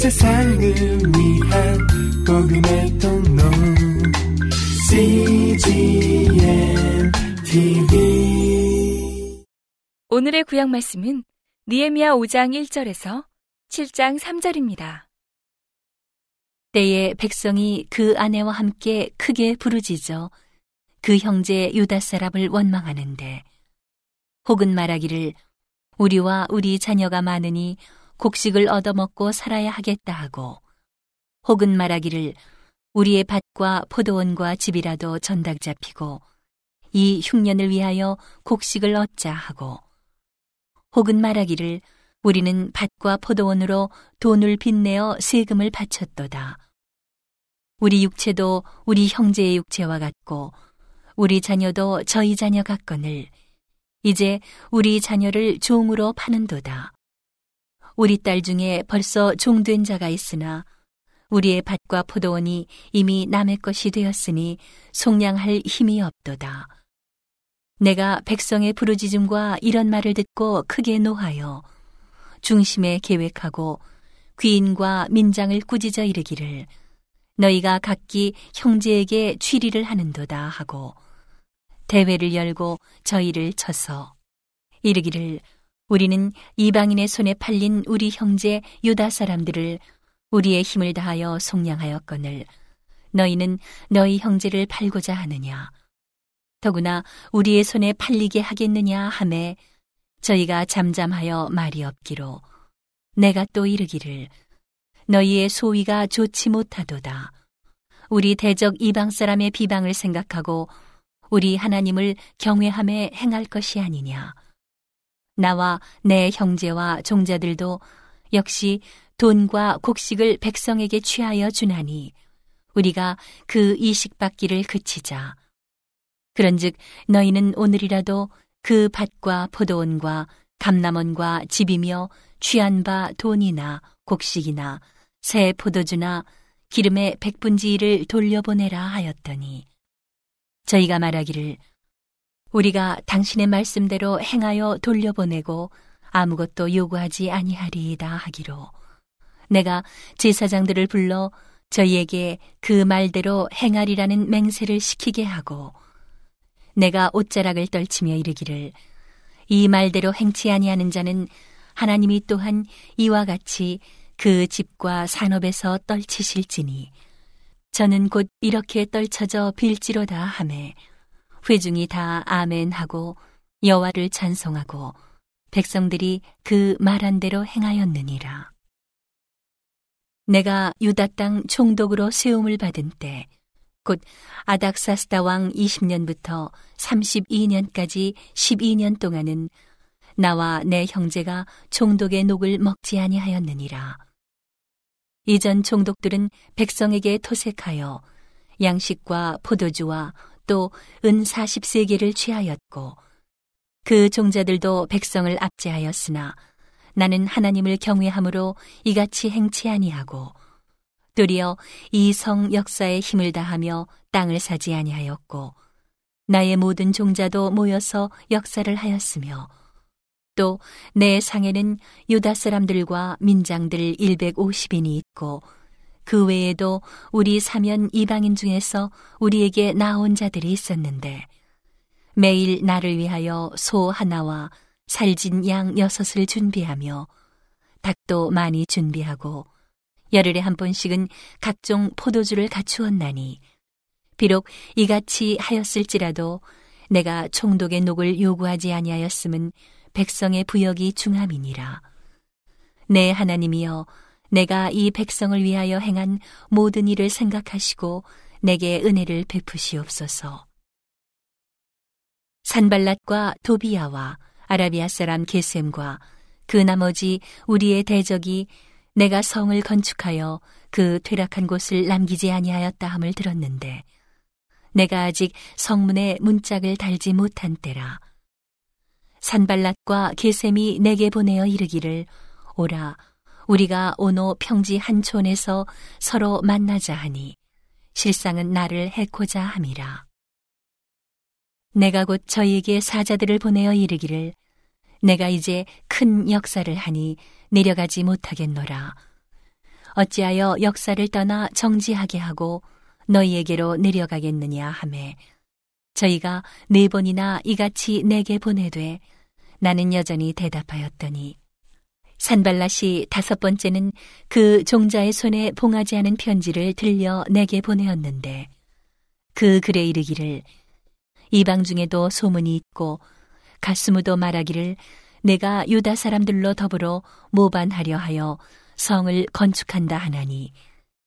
세상을 위한 복음의 통로 CGN TV. 오늘의 구약 말씀은 느헤미야 5장 1절에서 7장 3절입니다. 때에 백성이 그 아내와 함께 크게 부르짖어 그 형제 유다 사람을 원망하는데, 혹은 말하기를 우리와 우리 자녀가 많으니 곡식을 얻어먹고 살아야 하겠다 하고, 혹은 말하기를 우리의 밭과 포도원과 집이라도 전닥 잡히고 이 흉년을 위하여 곡식을 얻자 하고, 혹은 말하기를 우리는 밭과 포도원으로 돈을 빚내어 세금을 바쳤도다. 우리 육체도 우리 형제의 육체와 같고 우리 자녀도 저희 자녀 같거늘 이제 우리 자녀를 종으로 파는도다. 우리 딸 중에 벌써 종된 자가 있으나 우리의 밭과 포도원이 이미 남의 것이 되었으니 속량할 힘이 없도다. 내가 백성의 부르짖음과 이런 말을 듣고 크게 노하여 중심에 계획하고 귀인과 민장을 꾸짖어 이르기를 너희가 각기 형제에게 취리를 하는도다 하고, 대회를 열고 저희를 쳐서 이르기를 우리는 이방인의 손에 팔린 우리 형제 유다 사람들을 우리의 힘을 다하여 속량하였거늘 너희는 너희 형제를 팔고자 하느냐, 더구나 우리의 손에 팔리게 하겠느냐 하매 저희가 잠잠하여 말이 없기로 내가 또 이르기를 너희의 소위가 좋지 못하도다. 우리 대적 이방 사람의 비방을 생각하고 우리 하나님을 경외함에 행할 것이 아니냐. 나와 내 형제와 종자들도 역시 돈과 곡식을 백성에게 취하여 주나니 우리가 그 이식받기를 그치자. 그런즉 너희는 오늘이라도 그 밭과 포도원과 감람원과 집이며 취한 바 돈이나 곡식이나 새 포도주나 기름의 1/100을 돌려보내라 하였더니, 저희가 말하기를 우리가 당신의 말씀대로 행하여 돌려보내고 아무것도 요구하지 아니하리이다 하기로 내가 제사장들을 불러 저희에게 그 말대로 행하리라는 맹세를 시키게 하고, 내가 옷자락을 떨치며 이르기를 이 말대로 행치 아니하는 자는 하나님이 또한 이와 같이 그 집과 산업에서 떨치실지니 저는 곧 이렇게 떨쳐져 빌지로다 하매, 회중이 다 아멘하고 여호와를 찬송하고 백성들이 그 말한 대로 행하였느니라. 내가 유다 땅 총독으로 세움을 받은 때 곧 아닥사스다 왕 20년부터 32년까지 12년 동안은 나와 내 형제가 총독의 녹을 먹지 아니하였느니라. 이전 총독들은 백성에게 토색하여 양식과 포도주와 또 은 40세겔을 취하였고 그 종자들도 백성을 압제하였으나 나는 하나님을 경외함으로 이같이 행치 아니하고 도리어 이 성 역사에 힘을 다하며 땅을 사지 아니하였고 나의 모든 종자도 모여서 역사를 하였으며 또 내 상에는 유다 사람들과 민장들 150인이 있고 그 외에도 우리 사면 이방인 중에서 우리에게 나온 자들이 있었는데 매일 나를 위하여 소 하나와 살진 양 6을 준비하며 닭도 많이 준비하고 열흘에 1번씩은 각종 포도주를 갖추었나니, 비록 이같이 하였을지라도 내가 총독의 녹을 요구하지 아니하였음은 백성의 부역이 중함이니라. 내 하나님이여, 내가 이 백성을 위하여 행한 모든 일을 생각하시고 내게 은혜를 베푸시옵소서. 산발랏과 도비야와 아라비아 사람 게셈과 그 나머지 우리의 대적이 내가 성을 건축하여 그 퇴락한 곳을 남기지 아니하였다 함을 들었는데 내가 아직 성문에 문짝을 달지 못한 때라. 산발랏과 게셈이 내게 보내어 이르기를 오라, 우리가 오노 평지 한 촌에서 서로 만나자 하니 실상은 나를 해코자 함이라. 내가 곧 저희에게 사자들을 보내어 이르기를 내가 이제 큰 역사를 하니 내려가지 못하겠노라. 어찌하여 역사를 떠나 정지하게 하고 너희에게로 내려가겠느냐 하매 저희가 네 번이나 이같이 내게 보내되 나는 여전히 대답하였더니 산발랏이 다섯 번째는 그 종자의 손에 봉하지 않은 편지를 들려 내게 보내었는데 그 글에 이르기를 이방 중에도 소문이 있고 가스무도 말하기를 내가 유다 사람들로 더불어 모반하려 하여 성을 건축한다 하나니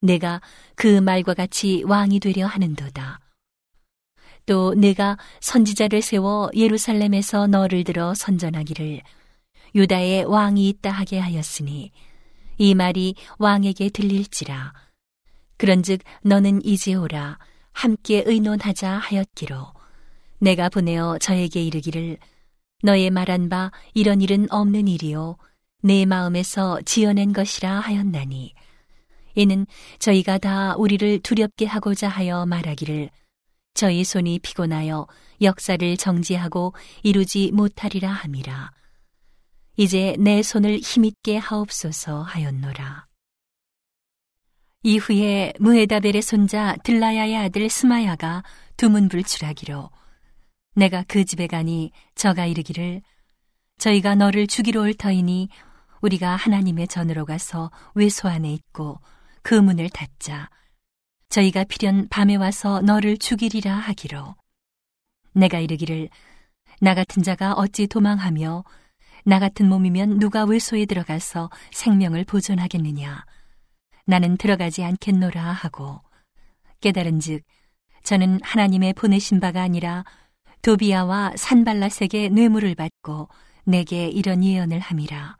내가 그 말과 같이 왕이 되려 하는도다. 또 내가 선지자를 세워 예루살렘에서 너를 들어 선전하기를 유다의 왕이 있다 하게 하였으니 이 말이 왕에게 들릴지라. 그런즉 너는 이제 오라 함께 의논하자 하였기로 내가 보내어 저에게 이르기를 너의 말한 바 이런 일은 없는 일이요 내 마음에서 지어낸 것이라 하였나니 이는 저희가 다 우리를 두렵게 하고자 하여 말하기를 저희 손이 피곤하여 역사를 정지하고 이루지 못하리라 함이라. 이제 내 손을 힘있게 하옵소서 하였노라. 이후에 무헤다벨의 손자 들라야의 아들 스마야가 두문불출하기로 내가 그 집에 가니 저가 이르기를 저희가 너를 죽이러 올 터이니 우리가 하나님의 전으로 가서 외소 안에 있고 그 문을 닫자. 저희가 필연 밤에 와서 너를 죽이리라 하기로 내가 이르기를 나 같은 자가 어찌 도망하며 나 같은 몸이면 누가 외소에 들어가서 생명을 보존하겠느냐 나는 들어가지 않겠노라 하고 깨달은즉 저는 하나님의 보내신 바가 아니라 도비야와 산발랏에게 뇌물을 받고 내게 이런 예언을 함이라.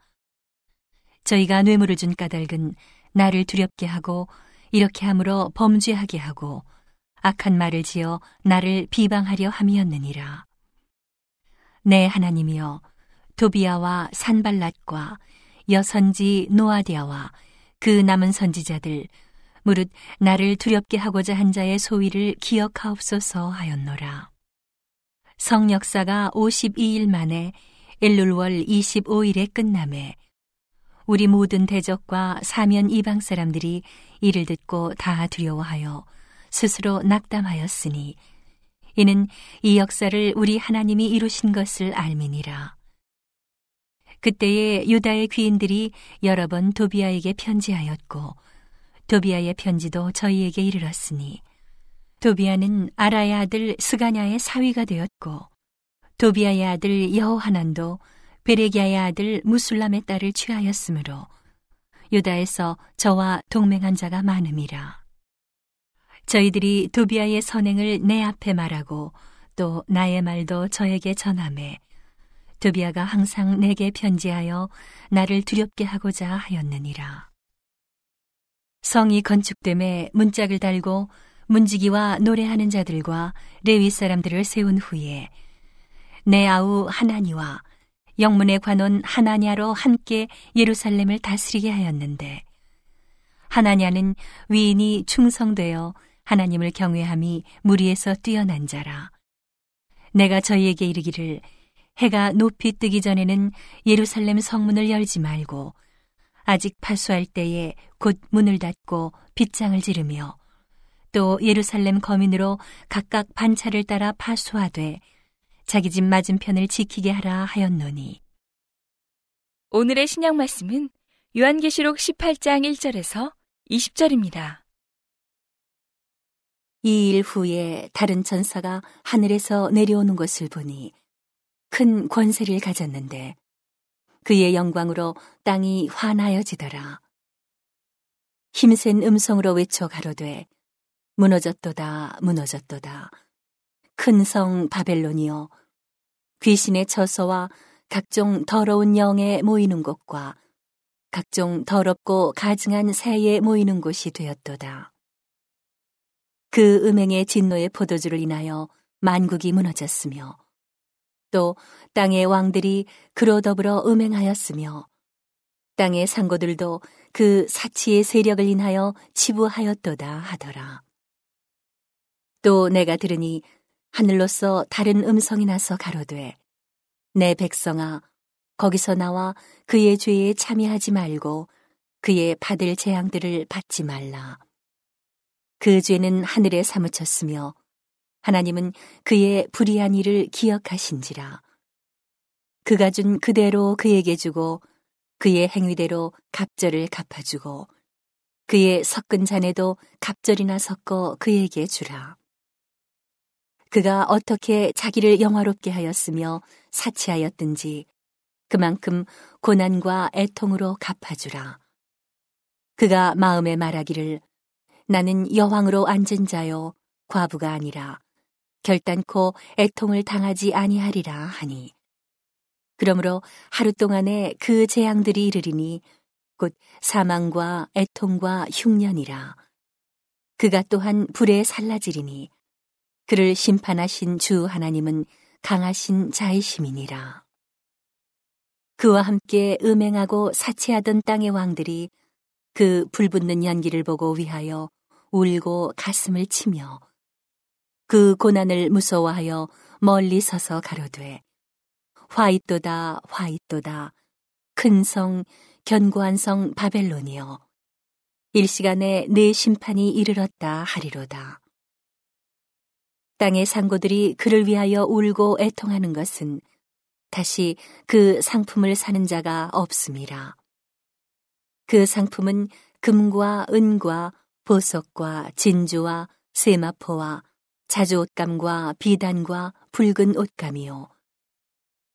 저희가 뇌물을 준 까닭은 나를 두렵게 하고 이렇게 함으로 범죄하게 하고 악한 말을 지어 나를 비방하려 함이었느니라. 내 하나님이여 도비야와 산발랏과 여선지 노아디아와 그 남은 선지자들 무릇 나를 두렵게 하고자 한 자의 소위를 기억하옵소서 하였노라. 성역사가 52일 만에 엘룰월 25일에 끝나매 우리 모든 대적과 사면 이방 사람들이 이를 듣고 다 두려워하여 스스로 낙담하였으니 이는 이 역사를 우리 하나님이 이루신 것을 알미니라. 그때에 유다의 귀인들이 여러 번 도비야에게 편지하였고 도비야의 편지도 저희에게 이르렀으니 도비야는 아라의 아들 스가냐의 사위가 되었고 도비야의 아들 여호하난도 베레기야의 아들 무술람의 딸을 취하였으므로 유다에서 저와 동맹한 자가 많음이라. 저희들이 도비야의 선행을 내 앞에 말하고 또 나의 말도 저에게 전하매 도비야가 항상 내게 편지하여 나를 두렵게 하고자 하였느니라. 성이 건축됨에 문짝을 달고 문지기와 노래하는 자들과 레위 사람들을 세운 후에 내 아우 하나니와 영문의 관원 하나냐로 함께 예루살렘을 다스리게 하였는데 하나냐는 위인이 충성되어 하나님을 경외함이 무리에서 뛰어난 자라. 내가 저희에게 이르기를 해가 높이 뜨기 전에는 예루살렘 성문을 열지 말고 아직 파수할 때에 곧 문을 닫고 빗장을 지르며 또 예루살렘 거민으로 각각 반차를 따라 파수하되 자기 집 맞은편을 지키게 하라 하였노니. 오늘의 신약 말씀은 요한계시록 18장 1절에서 20절입니다. 이 일 후에 다른 천사가 하늘에서 내려오는 것을 보니 큰 권세를 가졌는데 그의 영광으로 땅이 환하여지더라. 힘센 음성으로 외쳐 가로되 무너졌도다 무너졌도다 큰 성 바벨론이여 귀신의 처소와 각종 더러운 영에 모이는 곳과 각종 더럽고 가증한 새에 모이는 곳이 되었도다. 그 음행의 진노의 포도주를 인하여 만국이 무너졌으며 또 땅의 왕들이 그로 더불어 음행하였으며 땅의 상고들도 그 사치의 세력을 인하여 치부하였도다 하더라. 또 내가 들으니 하늘로서 다른 음성이 나서 가로되 내 백성아 거기서 나와 그의 죄에 참여하지 말고 그의 받을 재앙들을 받지 말라. 그 죄는 하늘에 사무쳤으며 하나님은 그의 불의한 일을 기억하신지라. 그가 준 그대로 그에게 주고 그의 행위대로 갑절을 갚아주고 그의 섞은 잔에도 갑절이나 섞어 그에게 주라. 그가 어떻게 자기를 영화롭게 하였으며 사치하였든지 그만큼 고난과 애통으로 갚아주라. 그가 마음에 말하기를 나는 여왕으로 앉은 자요 과부가 아니라 결단코 애통을 당하지 아니하리라 하니. 그러므로 하루 동안에 그 재앙들이 이르리니 곧 사망과 애통과 흉년이라. 그가 또한 불에 살라지리니 그를 심판하신 주 하나님은 강하신 자이심이니라. 그와 함께 음행하고 사치하던 땅의 왕들이 그 불붙는 연기를 보고 위하여 울고 가슴을 치며 그 고난을 무서워하여 멀리 서서 가로되 화이또다 화이또다 큰 성 견고한 성 바벨론이여 일시간에 내 심판이 이르렀다 하리로다. 땅의 상고들이 그를 위하여 울고 애통하는 것은 다시 그 상품을 사는 자가 없음이라. 그 상품은 금과 은과 보석과 진주와 세마포와 자주옷감과 비단과 붉은 옷감이요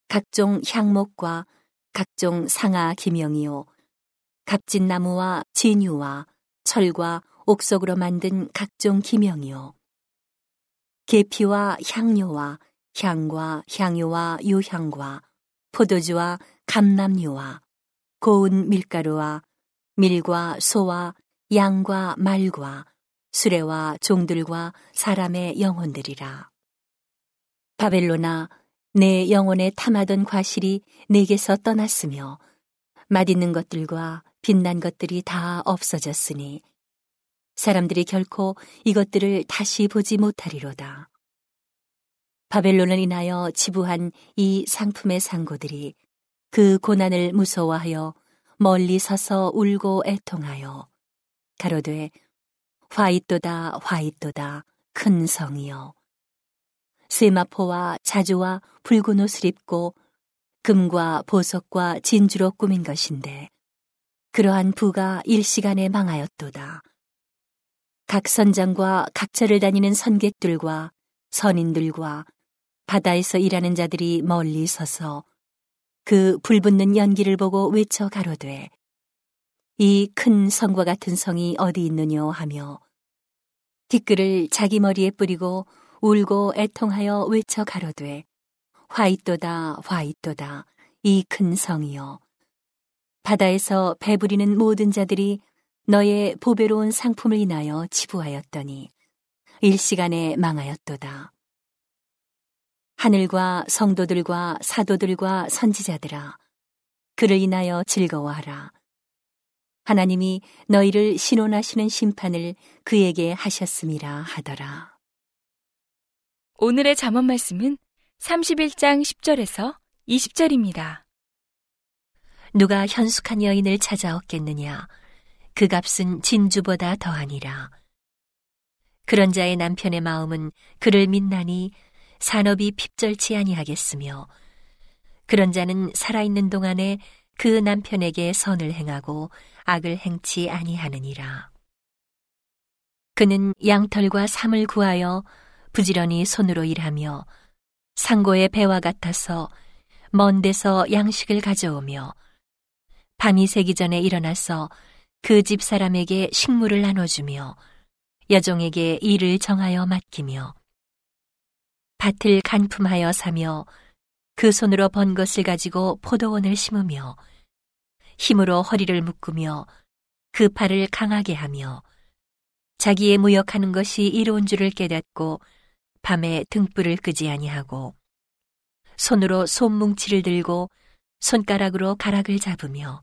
각종 향목과 각종 상아 기명이요 갑진나무와 진유와 철과 옥석으로 만든 각종 기명이요 계피와 향료와 향과 향유와 유향과 포도주와 감람류와 고운 밀가루와 밀과 소와 양과 말과 수레와 종들과 사람의 영혼들이라. 바벨론아, 내 영혼에 탐하던 과실이 내게서 떠났으며 맛있는 것들과 빛난 것들이 다 없어졌으니 사람들이 결코 이것들을 다시 보지 못하리로다. 바벨론을 인하여 지부한 이 상품의 상고들이 그 고난을 무서워하여 멀리 서서 울고 애통하여 가로되 화이또다 화이또다 큰 성이여 세마포와 자주와 붉은 옷을 입고 금과 보석과 진주로 꾸민 것인데 그러한 부가 일시간에 망하였도다. 각 선장과 각처를 다니는 선객들과 선인들과 바다에서 일하는 자들이 멀리 서서 그 불붙는 연기를 보고 외쳐 가로되 이 큰 성과 같은 성이 어디 있느뇨 하며 티끌을 자기 머리에 뿌리고 울고 애통하여 외쳐 가로되 화이또다 화이또다 이 큰 성이여 바다에서 배부리는 모든 자들이 너의 보배로운 상품을 인하여 지부하였더니 일시간에 망하였도다. 하늘과 성도들과 사도들과 선지자들아 그를 인하여 즐거워하라. 하나님이 너희를 신원하시는 심판을 그에게 하셨음이라 하더라. 오늘의 잠언 말씀은 31장 10절에서 20절입니다. 누가 현숙한 여인을 찾아 얻겠느냐? 그 값은 진주보다 더하니라. 그런 자의 남편의 마음은 그를 믿나니 산업이 핍절치 아니하겠으며 그런 자는 살아있는 동안에 그 남편에게 선을 행하고 악을 행치 아니하느니라. 그는 양털과 삶을 구하여 부지런히 손으로 일하며 상고의 배와 같아서 먼 데서 양식을 가져오며 밤이 새기 전에 일어나서 그 집 사람에게 식물을 나눠주며 여종에게 일을 정하여 맡기며 밭을 간품하여 사며 그 손으로 번 것을 가지고 포도원을 심으며 힘으로 허리를 묶으며 그 팔을 강하게 하며 자기의 무역하는 것이 이로운 줄을 깨닫고 밤에 등불을 끄지 아니하고 손으로 솜뭉치를 들고 손가락으로 가락을 잡으며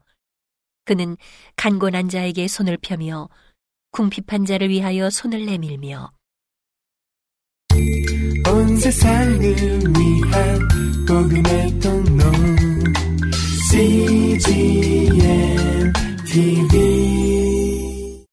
그는 간곤한 자에게 손을 펴며 궁핍한 자를 위하여 손을 내밀며 온 세상을 위한 복음의 통로 CGN TV